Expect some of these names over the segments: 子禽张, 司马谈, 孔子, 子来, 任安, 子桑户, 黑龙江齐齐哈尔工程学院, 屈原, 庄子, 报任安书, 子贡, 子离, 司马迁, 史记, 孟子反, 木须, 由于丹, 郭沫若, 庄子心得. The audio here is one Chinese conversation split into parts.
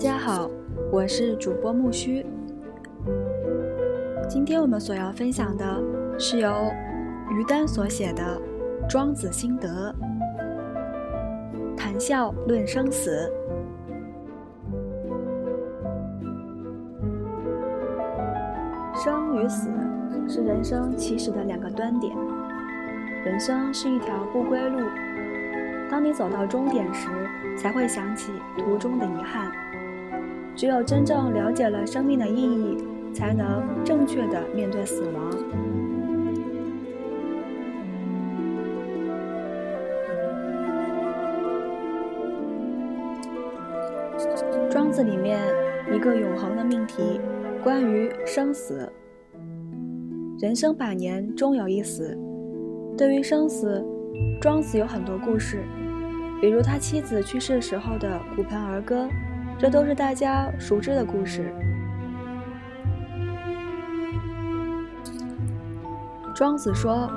家好，我是主播木须。今天我们所要分享的是由于丹所写的《庄子心得》，谈笑论生死。生与死是人生起始的两个端点，人生是一条不归路，当你走到终点时，才会想起途中的遗憾。只有真正了解了生命的意义，才能正确地面对死亡。庄子里面一个永恒的命题，关于生死。人生百年，终有一死。对于生死，庄子有很多故事，比如他妻子去世时候的骨盆儿歌，这都是大家熟知的故事。庄子说：“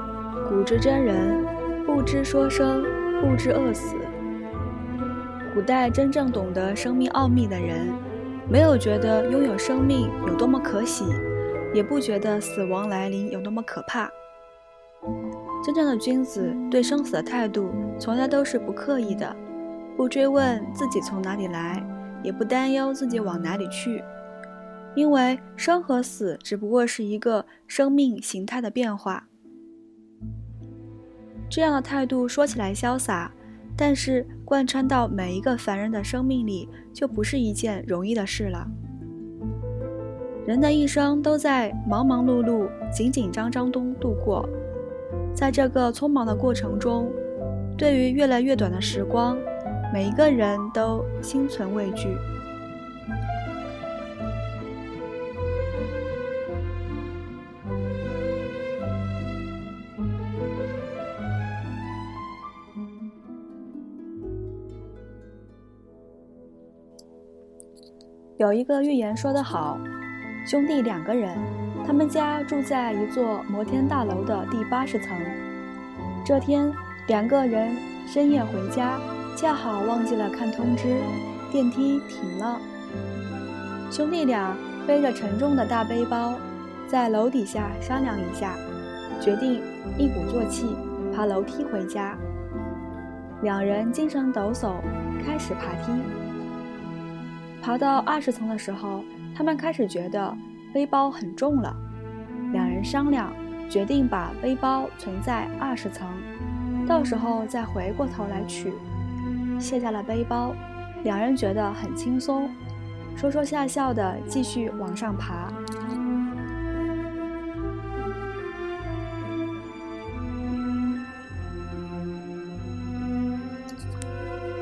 古之真人，不知说生，不知饿死。”古代真正懂得生命奥秘的人，没有觉得拥有生命有多么可喜，也不觉得死亡来临有多么可怕。真正的君子对生死的态度，从来都是不刻意的，不追问自己从哪里来，也不担忧自己往哪里去，因为生和死只不过是一个生命形态的变化。这样的态度说起来潇洒，但是贯穿到每一个凡人的生命里，就不是一件容易的事了。人的一生都在忙忙碌碌、紧紧张张中度过，在这个匆忙的过程中，对于越来越短的时光，每一个人都心存畏惧。有一个寓言说得好，兄弟两个人，他们家住在一座摩天大楼的第80层。这天，两个人深夜回家，恰好忘记了看通知，电梯停了。兄弟俩背着沉重的大背包，在楼底下商量一下，决定一鼓作气爬楼梯回家。两人精神抖擞，开始爬梯。爬到20层的时候，他们开始觉得背包很重了，两人商量决定把背包存在20层，到时候再回过头来取。卸下了背包，两人觉得很轻松，说说笑笑的继续往上爬。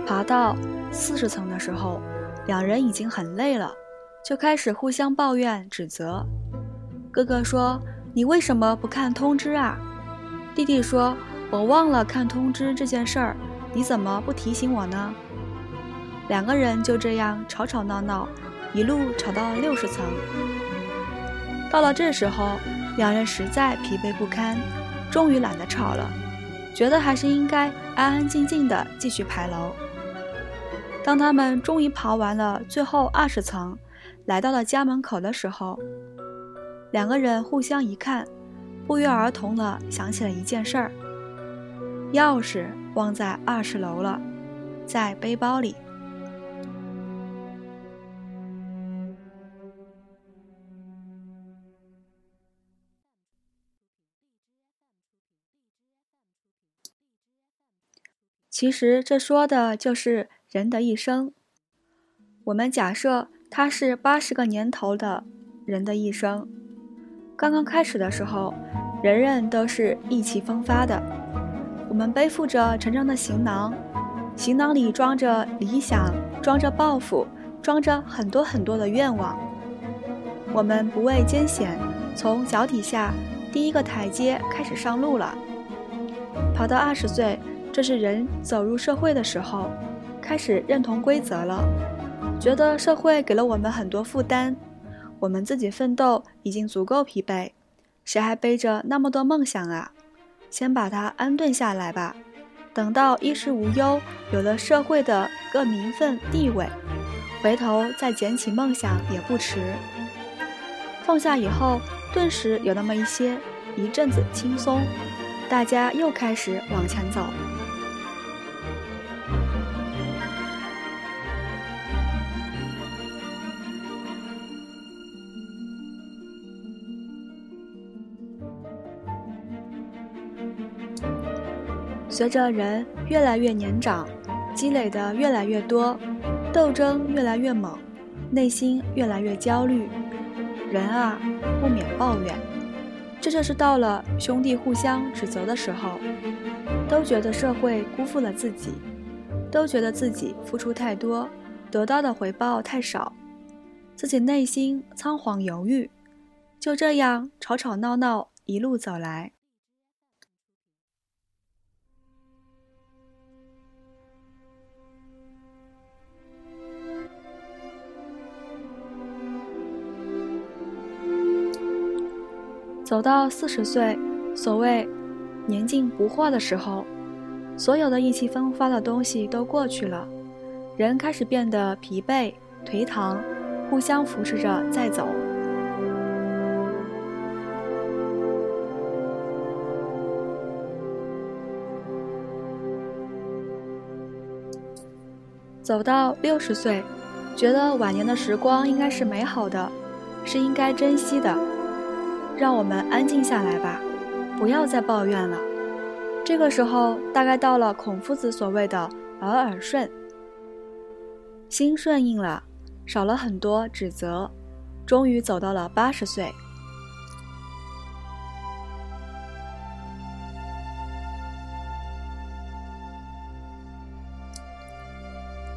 爬到40层的时候，两人已经很累了，就开始互相抱怨指责。哥哥说：“你为什么不看通知啊？”弟弟说：“我忘了看通知这件事儿，你怎么不提醒我呢？”两个人就这样吵吵闹闹，一路吵到了60层。到了这时候，两人实在疲惫不堪，终于懒得吵了，觉得还是应该安安静静的继续爬楼。当他们终于爬完了最后20层，来到了家门口的时候，两个人互相一看，不约而同的想起了一件事儿：钥匙忘在20楼了，在背包里。其实这说的就是人的一生。我们假设它是80个年头的人的一生。刚刚开始的时候，人人都是意气风发的，我们背负着沉重的行囊，行囊里装着理想，装着抱负，装着很多很多的愿望。我们不畏艰险，从脚底下第一个台阶开始上路了。跑到20岁，这是人走入社会的时候，开始认同规则了，觉得社会给了我们很多负担，我们自己奋斗已经足够疲惫，谁还背着那么多梦想啊？先把它安顿下来吧，等到衣食无忧，有了社会的一个名分地位，回头再捡起梦想也不迟。放下以后，顿时有那么一阵子轻松，大家又开始往前走。随着人越来越年长，积累的越来越多，斗争越来越猛，内心越来越焦虑，人啊，不免抱怨。这就是到了兄弟互相指责的时候，都觉得社会辜负了自己，都觉得自己付出太多，得到的回报太少，自己内心仓皇犹豫，就这样吵吵闹闹一路走来。走到40岁，所谓年近不惑的时候，所有的意气风发的东西都过去了，人开始变得疲惫、颓唐，互相扶持着再走。走到60岁，觉得晚年的时光应该是美好的，是应该珍惜的。让我们安静下来吧，不要再抱怨了。这个时候大概到了孔夫子所谓的耳顺，心顺应了，少了很多指责，终于走到了80岁。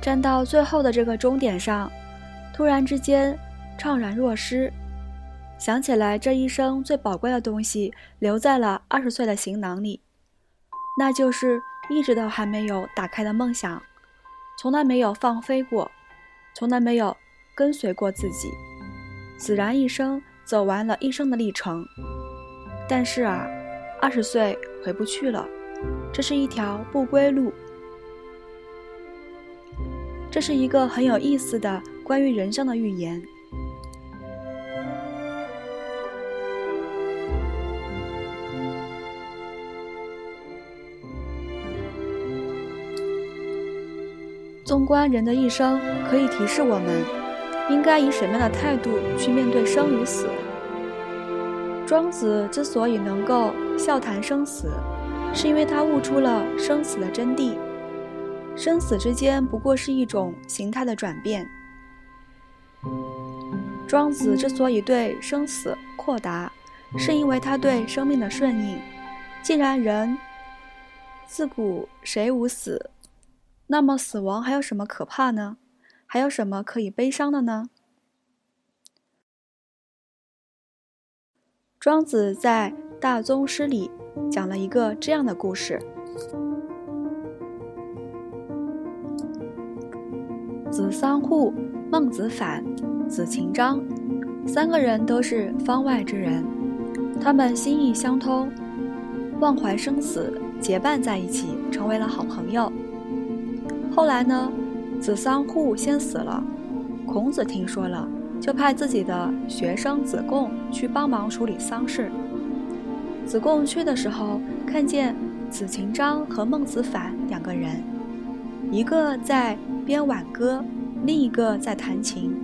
站到最后的这个终点上，突然之间怅然若失，想起来这一生最宝贵的东西留在了20岁的行囊里，那就是一直都还没有打开的梦想，从来没有放飞过，从来没有跟随过自己，自然一生走完了一生的历程。但是啊，20岁回不去了，这是一条不归路。这是一个很有意思的关于人生的寓言。纵观人的一生，可以提示我们应该以什么样的态度去面对生与死。庄子之所以能够笑谈生死，是因为他悟出了生死的真谛。生死之间不过是一种形态的转变。庄子之所以对生死阔达，是因为他对生命的顺应。既然人自古谁无死，那么死亡还有什么可怕呢？还有什么可以悲伤的呢？庄子在《大宗师》里讲了一个这样的故事。子桑户、孟子反、子禽张三个人都是方外之人，他们心意相通，忘怀生死，结伴在一起，成为了好朋友。后来呢，子桑户先死了，孔子听说了，就派自己的学生子贡去帮忙处理丧事。子贡去的时候，看见子禽张和孟子反两个人，一个在编挽歌，另一个在弹琴，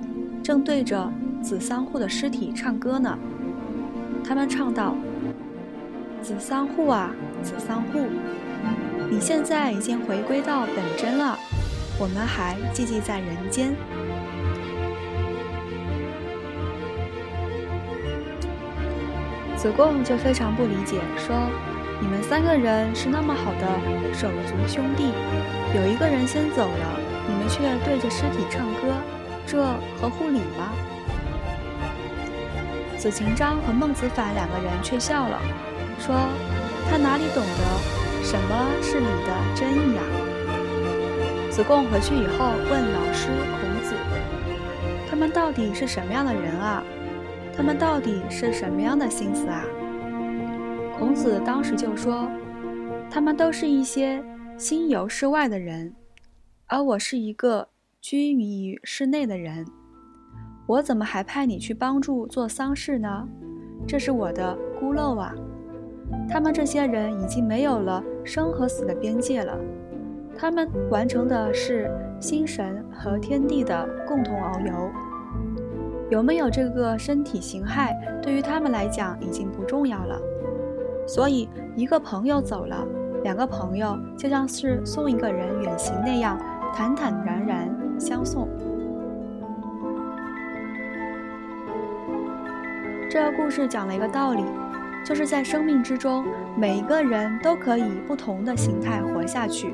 正对着子桑户的尸体唱歌呢。他们唱道：“子桑户啊，子桑户，你现在已经回归到本真了，我们还寂寂在人间。”子贡就非常不理解，说：“你们三个人是那么好的手足兄弟，有一个人先走了，你们却对着尸体唱歌，这合乎理吗？”子禽张和孟子反两个人却笑了，说：“他哪里懂得什么是你的真意啊？”子贡回去以后问老师孔子：“他们到底是什么样的人啊？他们到底是什么样的心思啊？”孔子当时就说：“他们都是一些心游世外的人，而我是一个拘泥于室内的人。我怎么还派你去帮助做丧事呢？这是我的孤陋啊！他们这些人已经没有了生和死的边界了，他们完成的是心神和天地的共同遨游。有没有这个身体形骸，对于他们来讲已经不重要了。所以一个朋友走了，两个朋友就像是送一个人远行那样，坦坦然然相送。这个故事讲了一个道理，就是在生命之中，每一个人都可以不同的形态活下去。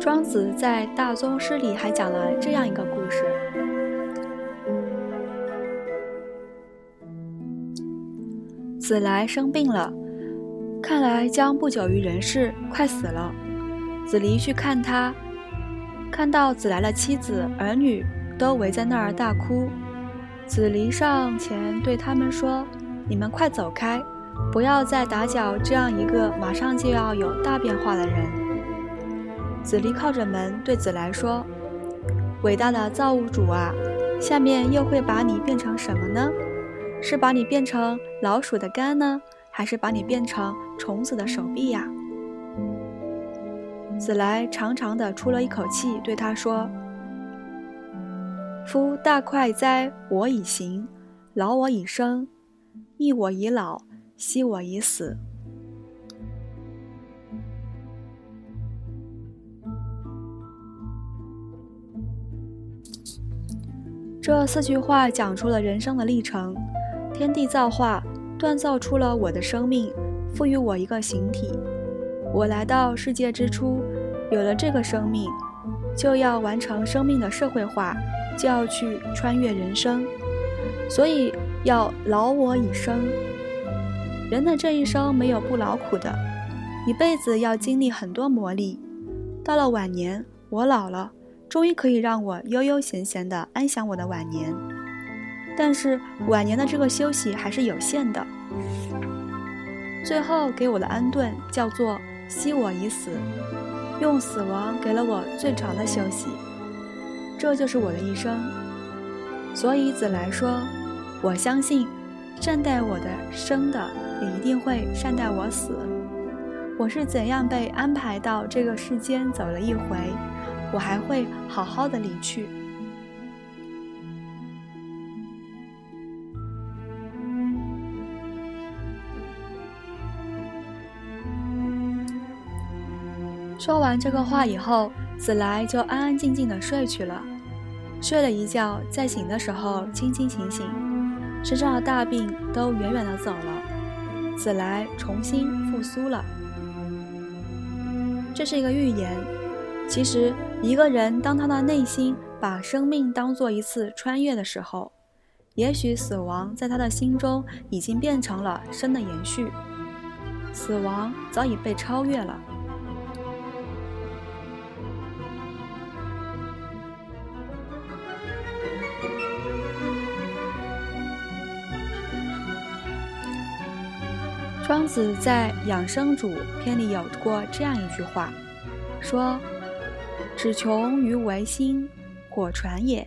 庄子在《大宗师》里还讲了这样一个故事：子来生病了，看来将不久于人世，快死了。子离去看他，看到子来的妻子儿女都围在那儿大哭。子离上前对他们说：“你们快走开，不要再打搅这样一个马上就要有大变化的人。”子离靠着门对子来说：“伟大的造物主啊，下面又会把你变成什么呢？是把你变成老鼠的肝呢，还是把你变成虫子的手臂呀？”子来长长的出了一口气，对他说：“夫大快哉！我以行，劳我以生，益我以老，惜我以死。”这四句话讲出了人生的历程。天地造化，锻造出了我的生命，赋予我一个形体。我来到世界之初，有了这个生命，就要完成生命的社会化，就要去穿越人生，所以要劳我以生。人的这一生没有不劳苦的，一辈子要经历很多磨砺。到了晚年，我老了，终于可以让我悠悠闲闲地安享我的晚年，但是晚年的这个休息还是有限的。最后给我的安顿叫做惜我以死，用死亡给了我最长的休息。这就是我的一生。所以子来说，我相信善待我的生的也一定会善待我死。我是怎样被安排到这个世间走了一回，我还会好好的离去。说完这个话以后，子来就安安静静的睡去了。睡了一觉，在醒的时候轻轻醒醒，身上的大病都远远的走了，子来重新复苏了。这是一个寓言。其实一个人当他的内心把生命当作一次穿越的时候，也许死亡在他的心中已经变成了生的延续，死亡早已被超越了。庄子在《养生主》篇里有过这样一句话，说：“只穷于为心，火传也，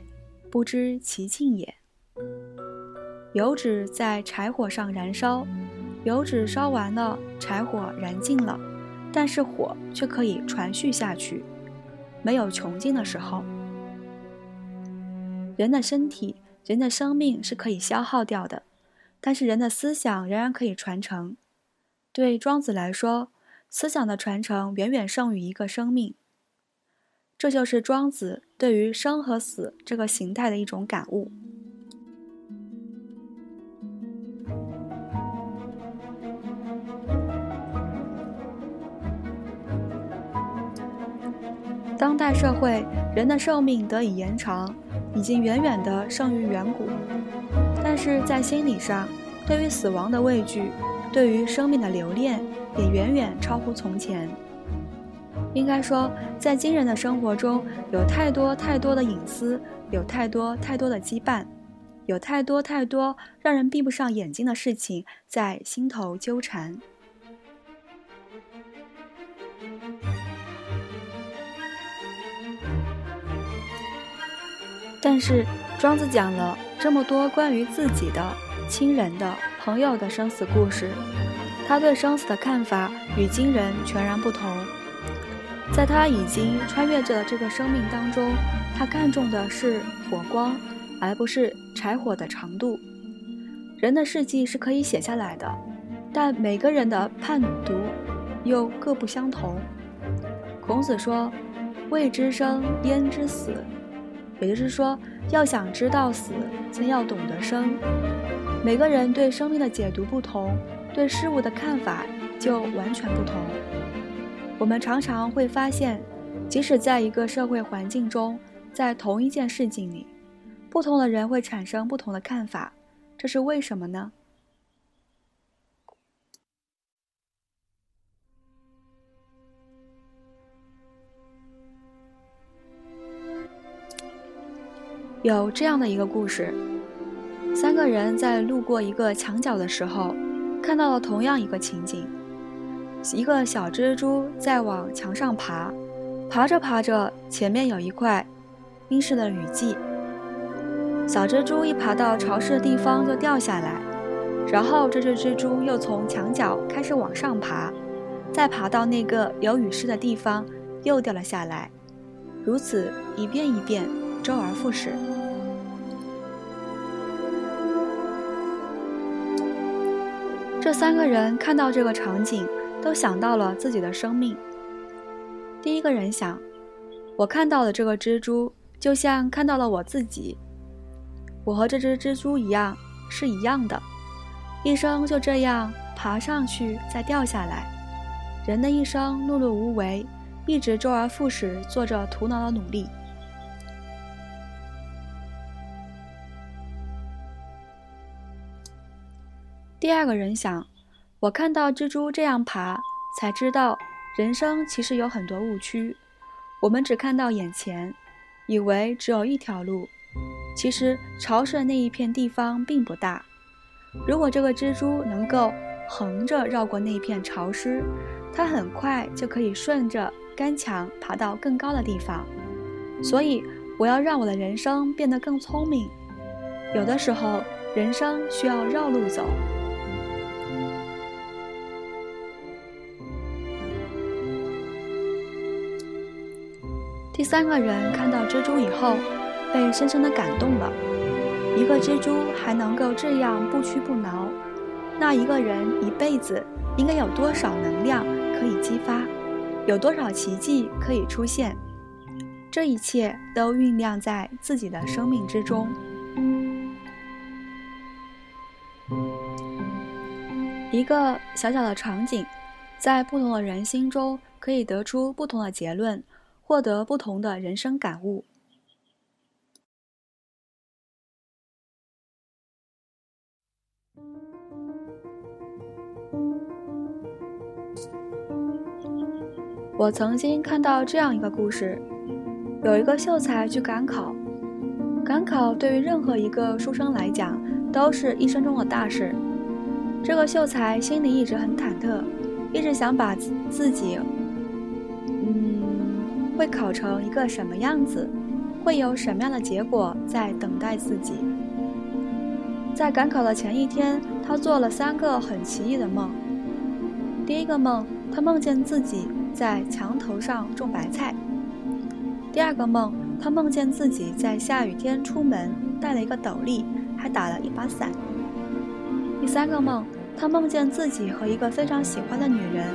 不知其进也。”油脂在柴火上燃烧，油脂烧完了，柴火燃尽了，但是火却可以传续下去，没有穷尽的时候。人的身体，人的生命是可以消耗掉的，但是人的思想仍然可以传承。对庄子来说，思想的传承远远胜于一个生命。这就是庄子对于生和死这个形态的一种感悟。当代社会，人的寿命得以延长，已经远远地胜于远古。但是在心理上，对于死亡的畏惧，对于生命的留恋，也远远超乎从前。应该说，在今人的生活中，有太多太多的隐私，有太多太多的羁绊，有太多让人闭不上眼睛的事情在心头纠缠。但是庄子讲了这么多关于自己的、亲人的、朋友的生死故事，他对生死的看法与今人全然不同。在他已经穿越着这个生命当中，他看重的是火光，而不是柴火的长度。人的事迹是可以写下来的，但每个人的判读又各不相同。孔子说：“未知生，焉知死？”也就是说，要想知道死，先要懂得生。每个人对生命的解读不同，对事物的看法就完全不同。我们常常会发现，即使在一个社会环境中，在同一件事情里，不同的人会产生不同的看法，这是为什么呢？有这样的一个故事，三个人在路过一个墙角的时候，看到了同样一个情景，一个小蜘蛛在往墙上爬，爬着爬着，前面有一块淋湿了雨季，小蜘蛛一爬到潮湿的地方就掉下来，然后这只蜘蛛又从墙角开始往上爬，再爬到那个有雨湿的地方又掉了下来，如此一遍一遍，周而复始。这三个人看到这个场景，都想到了自己的生命。第一个人想，我看到了这个蜘蛛，就像看到了我自己，我和这只蜘蛛一样，是一样的，一生就这样爬上去再掉下来。人的一生碌碌无为，一直周而复始，做着徒劳的努力。第二个人想，我看到蜘蛛这样爬，才知道人生其实有很多误区，我们只看到眼前，以为只有一条路，其实潮湿的那一片地方并不大，如果这个蜘蛛能够横着绕过那一片潮湿，它很快就可以顺着干墙爬到更高的地方。所以我要让我的人生变得更聪明，有的时候人生需要绕路走。第三个人看到蜘蛛以后，被深深的感动了，一个蜘蛛还能够这样不屈不挠，那一个人一辈子应该有多少能量可以激发，有多少奇迹可以出现，这一切都酝酿在自己的生命之中。一个小小的场景，在不同的人心中可以得出不同的结论，获得不同的人生感悟。我曾经看到这样一个故事，有一个秀才去赶考，赶考对于任何一个书生来讲，都是一生中的大事。这个秀才心里一直很忐忑，一直想把自己会考成一个什么样子，会有什么样的结果在等待自己。在赶考的前一天，他做了3个很奇异的梦。第一个梦，他梦见自己在墙头上种白菜。第二个梦，他梦见自己在下雨天出门，带了一个斗笠，还打了一把伞。第三个梦，他梦见自己和一个非常喜欢的女人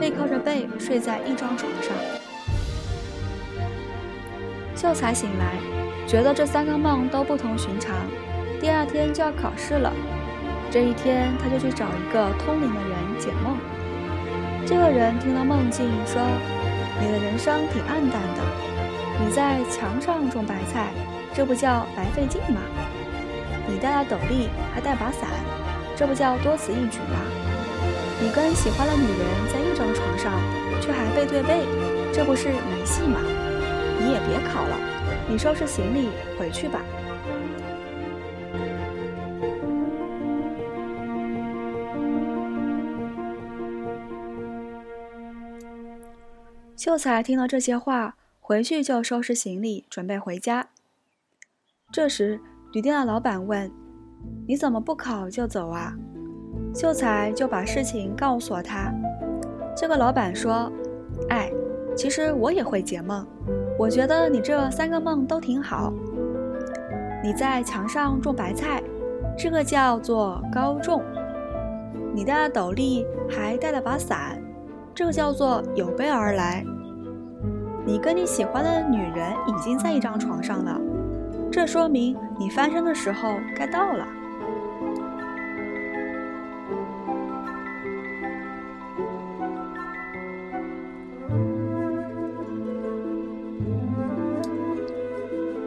背靠着背睡在一张床上。秀才醒来，觉得这3个梦都不同寻常，第二天就要考试了。这一天他就去找一个通灵的人解梦。这个人听了梦境说，你的人生挺暗淡的，你在墙上种白菜，这不叫白费劲吗？你戴了斗笠还带把伞，这不叫多此一举吗？你跟喜欢的女人在一张床上却还背对背，这不是没戏吗？你也别考了，你收拾行李回去吧。秀才听了这些话，回去就收拾行李，准备回家。这时，旅店的老板问：“你怎么不考就走啊？”秀才就把事情告诉了他。这个老板说：“哎，其实我也会解梦，我觉得你这3个梦都挺好。你在墙上种白菜，这个叫做高种；你戴了斗笠，还带了把伞，这个叫做有备而来；你跟你喜欢的女人已经在一张床上了，这说明你翻身的时候该到了。”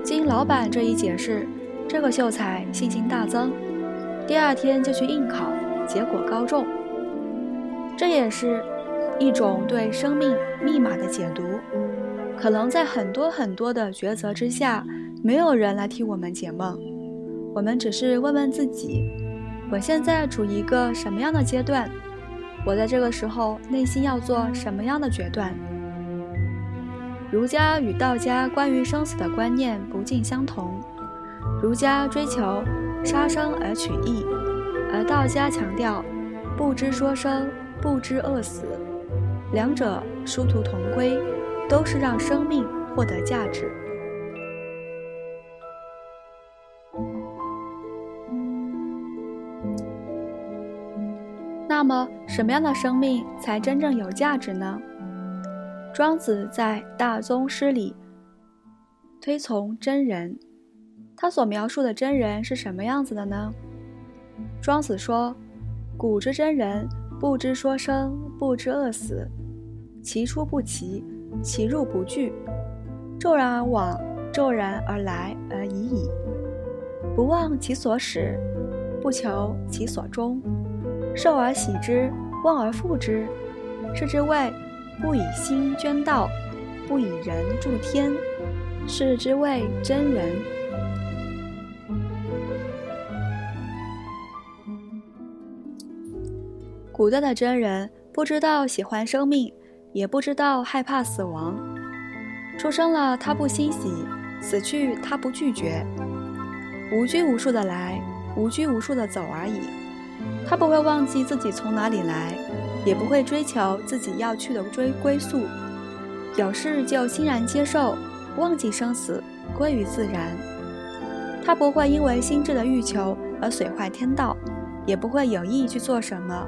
经老板这一解释，这个秀才信心大增，第2天就去应考，结果高中。这也是一种对生命密码的解读，可能在很多的抉择之下，没有人来替我们解梦，我们只是问问自己：我现在处于一个什么样的阶段？我在这个时候内心要做什么样的决断？儒家与道家关于生死的观念不尽相同，儒家追求杀生而取义，而道家强调不知说生，不知饿死，两者殊途同归，都是让生命获得价值。那么，什么样的生命才真正有价值呢？庄子在《大宗师》里推崇真人，他所描述的真人是什么样子的呢？庄子说：“古之真人，不知说生，不知饿死，其出不齐，其入不惧，骤然而往，骤然而来而已矣。不忘其所始，不求其所终，受而喜之，忘而复之，是之谓。不以心捐道，不以人助天，是之谓真人。”古代的真人不知道喜欢生命，也不知道害怕死亡。出生了他不欣喜，死去他不拒绝，无拘无束的来，无拘无束的走而已。他不会忘记自己从哪里来，也不会追求自己要去的归宿，有事就欣然接受，忘记生死，归于自然。他不会因为心智的欲求而损坏天道，也不会有意去做什么，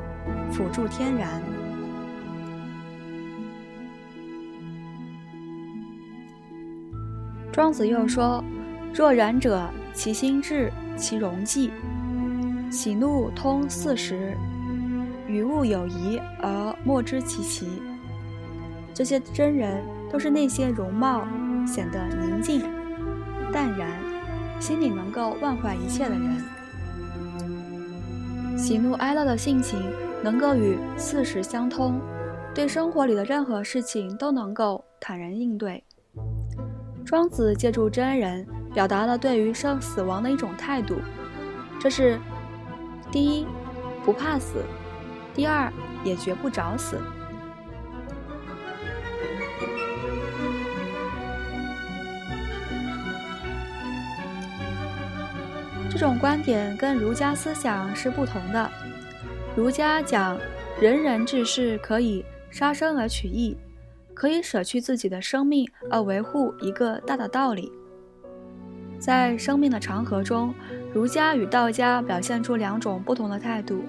辅助天然。庄子又说：“若然者，其心志，其容济，喜怒通四时，与物有疑而莫知其奇。”这些真人都是那些容貌显得宁静、淡然，心里能够忘怀一切的人。喜怒哀乐的性情能够与四时相通，对生活里的任何事情都能够坦然应对。庄子借助真人表达了对于死亡的一种态度，这是：第一，不怕死；第二，也绝不找死。这种观点跟儒家思想是不同的。儒家讲仁人志士可以杀生而取义，可以舍去自己的生命而维护一个大的道理。在生命的长河中，儒家与道家表现出两种不同的态度。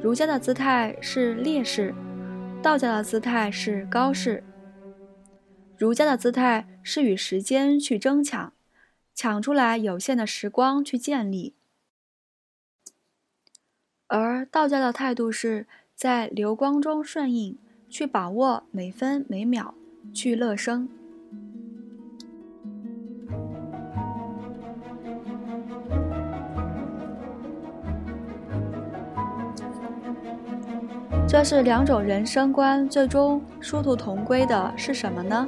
儒家的姿态是烈士，道家的姿态是高士。儒家的姿态是与时间去争抢，抢出来有限的时光去建立；而道家的态度是在流光中顺应，去把握每分每秒，去乐生。这是两种人生观最终殊途同归的是什么呢？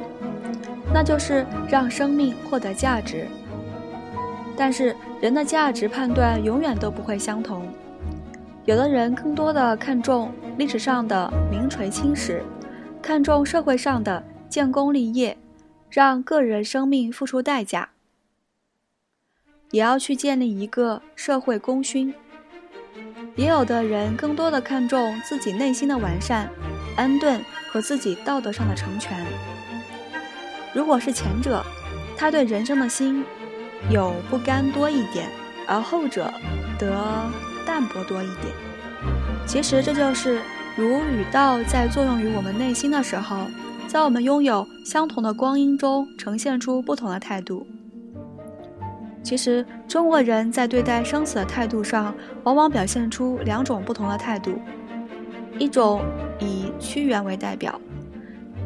那就是让生命获得价值。但是人的价值判断永远都不会相同，有的人更多的看重历史上的名垂青史，看重社会上的建功立业，让个人生命付出代价，也要去建立一个社会功勋。也有的人更多的看重自己内心的完善、安顿和自己道德上的成全。如果是前者，他对人生的心有不甘多一点，而后者得淡泊多一点。其实这就是儒与道在作用于我们内心的时候，在我们拥有相同的光阴中呈现出不同的态度。其实中国人在对待生死的态度上，往往表现出两种不同的态度，一种以屈原为代表，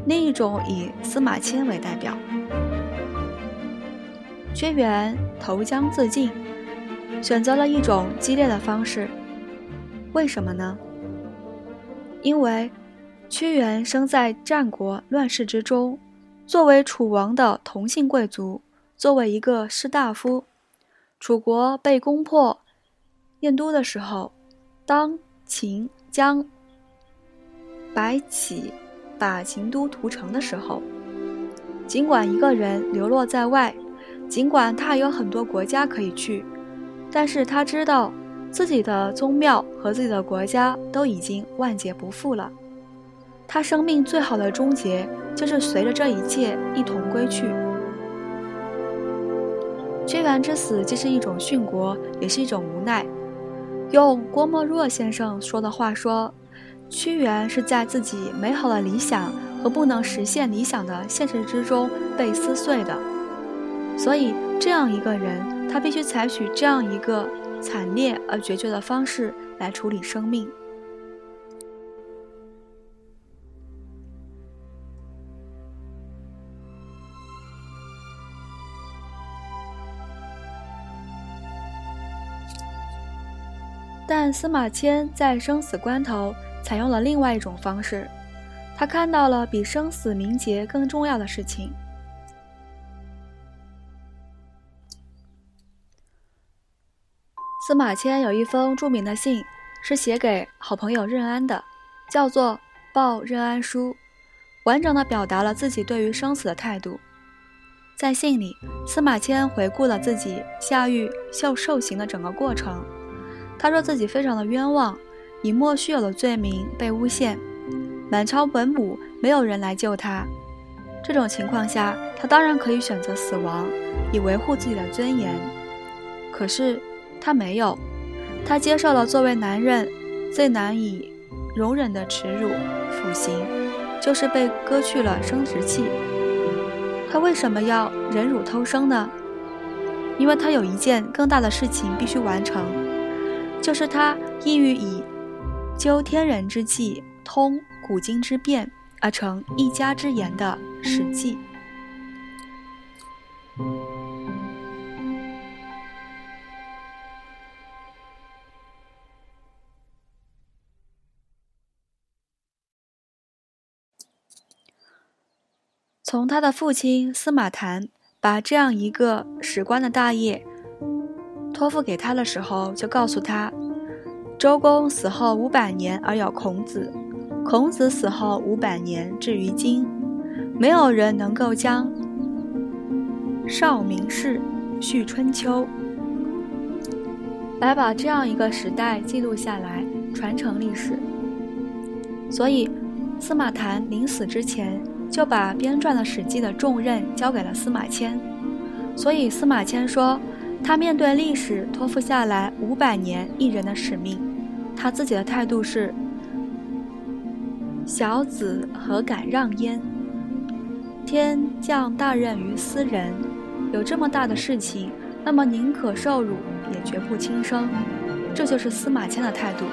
另一种以司马迁为代表。屈原投江自尽，选择了一种激烈的方式，为什么呢？因为屈原生在战国乱世之中，作为楚王的同姓贵族，作为一个士大夫，楚国被攻破燕都的时候，当秦将白起把秦都屠城的时候，尽管一个人流落在外，尽管他有很多国家可以去，但是他知道自己的宗庙和自己的国家都已经万劫不复了。他生命最好的终结，就是随着这一切一同归去。屈原之死既是一种殉国，也是一种无奈。用郭沫若先生说的话说，屈原是在自己美好的理想和不能实现理想的现实之中被撕碎的。所以这样一个人，他必须采取这样一个惨烈而决绝的方式来处理生命。但司马迁在生死关头采用了另外一种方式，他看到了比生死名节更重要的事情。司马迁有一封著名的信，是写给好朋友任安的，叫做《报任安书》，完整地表达了自己对于生死的态度。在信里，司马迁回顾了自己下狱受刑的整个过程。他说自己非常的冤枉，以莫须有的罪名被诬陷，满朝文武没有人来救他。这种情况下，他当然可以选择死亡，以维护自己的尊严。可是他没有，他接受了作为男人最难以容忍的耻辱，腐刑，就是被割去了生殖器。他为什么要忍辱偷生呢？因为他有一件更大的事情必须完成，就是他意欲以究天人之际，通古今之变而成一家之言的史记。从他的父亲司马谈把这样一个史官的大业托付给他的时候，就告诉他，周公死后500年而有孔子，孔子死后500年至于今，没有人能够将少明氏续春秋，来把这样一个时代记录下来，传承历史。所以司马谈临死之前就把编撰了《史记》的重任交给了司马迁。所以司马迁说，他面对历史托付下来500年一人的使命，他自己的态度是小子何敢让焉，天降大任于斯人，有这么大的事情，那么宁可受辱也绝不轻生。这就是司马迁的态度。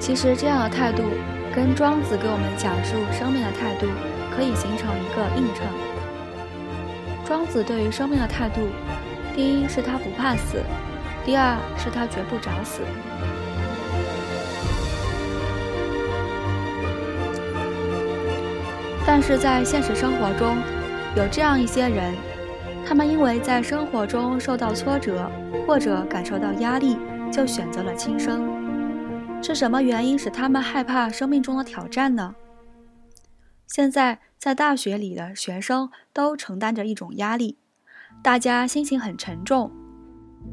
其实这样的态度跟庄子给我们讲述生命的态度可以形成一个映衬。庄子对于生命的态度，第一是他不怕死，第二是他绝不找死。但是在现实生活中，有这样一些人，他们因为在生活中受到挫折或者感受到压力，就选择了轻生。是什么原因使他们害怕生命中的挑战呢？现在在大学里的学生都承担着一种压力，大家心情很沉重。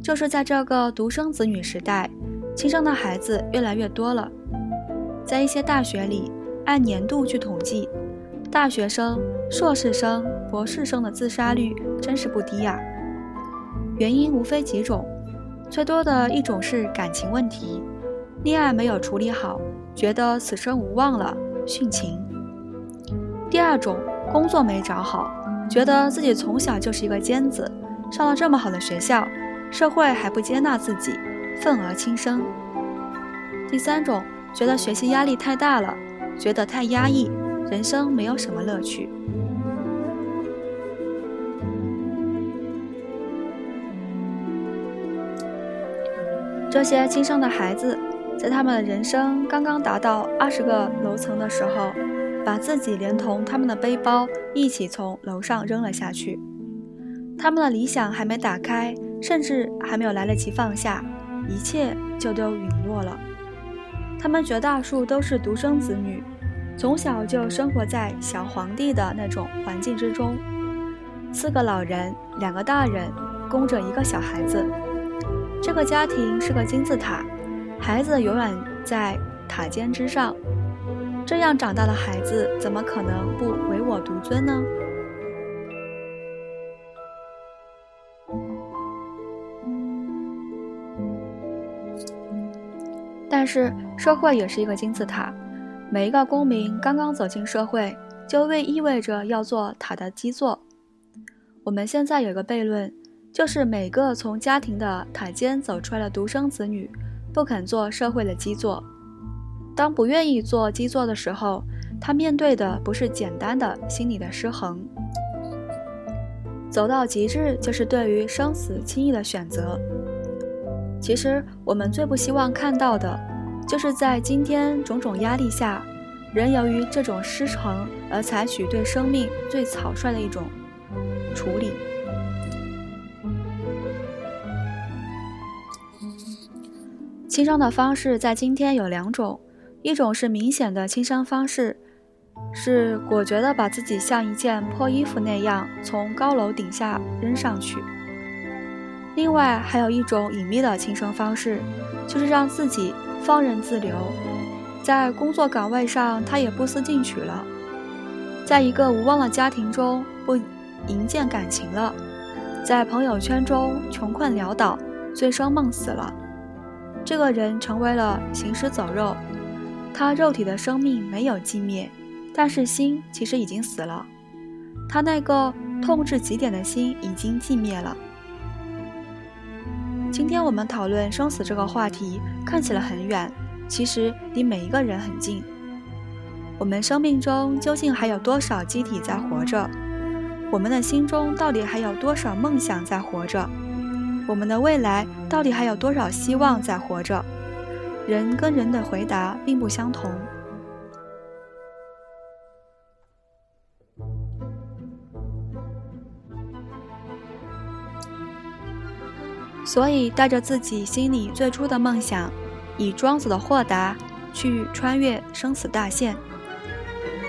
就是在这个独生子女时代，轻生的孩子越来越多了。在一些大学里，按年度去统计，大学生、硕士生、博士生的自杀率真是不低啊。原因无非几种，最多的一种是感情问题，恋爱没有处理好，觉得此生无望了，殉情。第二种，工作没找好，觉得自己从小就是一个尖子，上了这么好的学校，社会还不接纳自己，愤而轻生。第三种，觉得学习压力太大了，觉得太压抑，人生没有什么乐趣。这些轻生的孩子，在他们的人生刚刚达到20个楼层的时候，把自己连同他们的背包一起从楼上扔了下去。他们的理想还没打开，甚至还没有来得及放下，一切就都陨落了。他们绝大多数都是独生子女，从小就生活在小皇帝的那种环境之中，4个老人，2个大人，供着1个小孩子。这个家庭是个金字塔，孩子永远在塔尖之上。这样长大的孩子怎么可能不唯我独尊呢？但是社会也是一个金字塔，每一个公民刚刚走进社会，就意味着要做塔的基座。我们现在有个悖论，就是每个从家庭的塔尖走出来的独生子女不肯做社会的基座。当不愿意做基座的时候，他面对的不是简单的心理的失衡，走到极致就是对于生死轻易的选择。其实我们最不希望看到的，就是在今天种种压力下，人由于这种失衡而采取对生命最草率的一种处理。轻生的方式在今天有2种，一种是明显的轻生方式，是果决地把自己像一件破衣服那样从高楼顶下扔上去。另外还有一种隐秘的轻生方式，就是让自己放任自流，在工作岗位上他也不思进取了，在一个无望的家庭中不营建感情了，在朋友圈中穷困潦倒，醉生梦死了。这个人成为了行尸走肉，他肉体的生命没有寂灭，但是心其实已经死了，他那个痛至极点的心已经寂灭了。今天我们讨论生死这个话题，看起来很远，其实离每一个人很近。我们生命中究竟还有多少机体在活着？我们的心中到底还有多少梦想在活着？我们的未来到底还有多少希望在活着？人跟人的回答并不相同。所以带着自己心里最初的梦想，以庄子的豁达去穿越生死大限，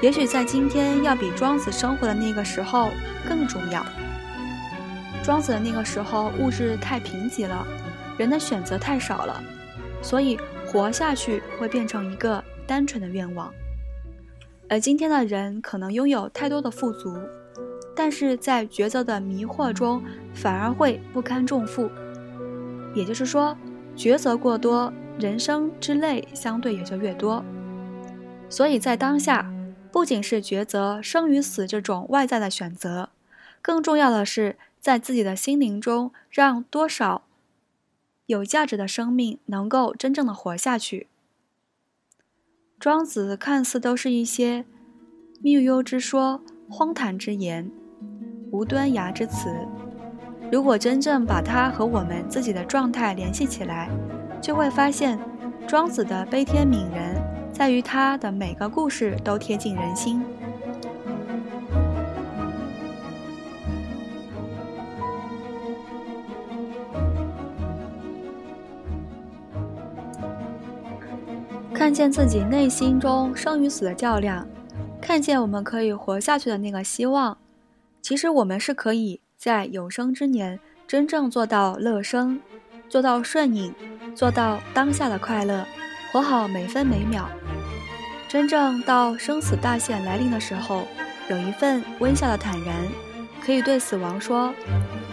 也许在今天要比庄子生活的那个时候更重要。庄子的那个时候物质太贫瘠了，人的选择太少了，所以活下去会变成一个单纯的愿望。而今天的人可能拥有太多的富足，但是在抉择的迷惑中反而会不堪重负。也就是说，抉择过多，人生之累相对也就越多。所以在当下，不仅是抉择生与死这种外在的选择，更重要的是在自己的心灵中，让多少有价值的生命能够真正的活下去。庄子看似都是一些谬忧之说、荒唐之言、无端崖之词，如果真正把它和我们自己的状态联系起来，就会发现庄子的悲天悯人在于他的每个故事都贴近人心。看见自己内心中生与死的较量，看见我们可以活下去的那个希望。其实我们是可以在有生之年真正做到乐生，做到顺应，做到当下的快乐，活好每分每秒。真正到生死大限来临的时候，有一份微笑的坦然，可以对死亡说，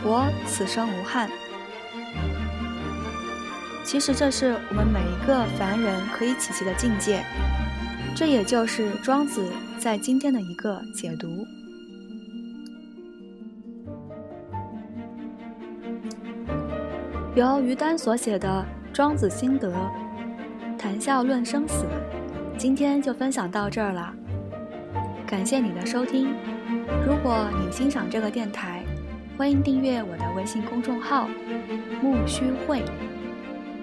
我此生无憾。其实这是我们每一个凡人可以企及的境界，这也就是庄子在今天的一个解读。由于丹所写的《庄子心得》谈笑论生死，今天就分享到这儿了，感谢你的收听。如果你欣赏这个电台，欢迎订阅我的微信公众号木须会，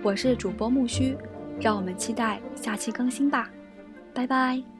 我是主播木须，让我们期待下期更新吧，拜拜。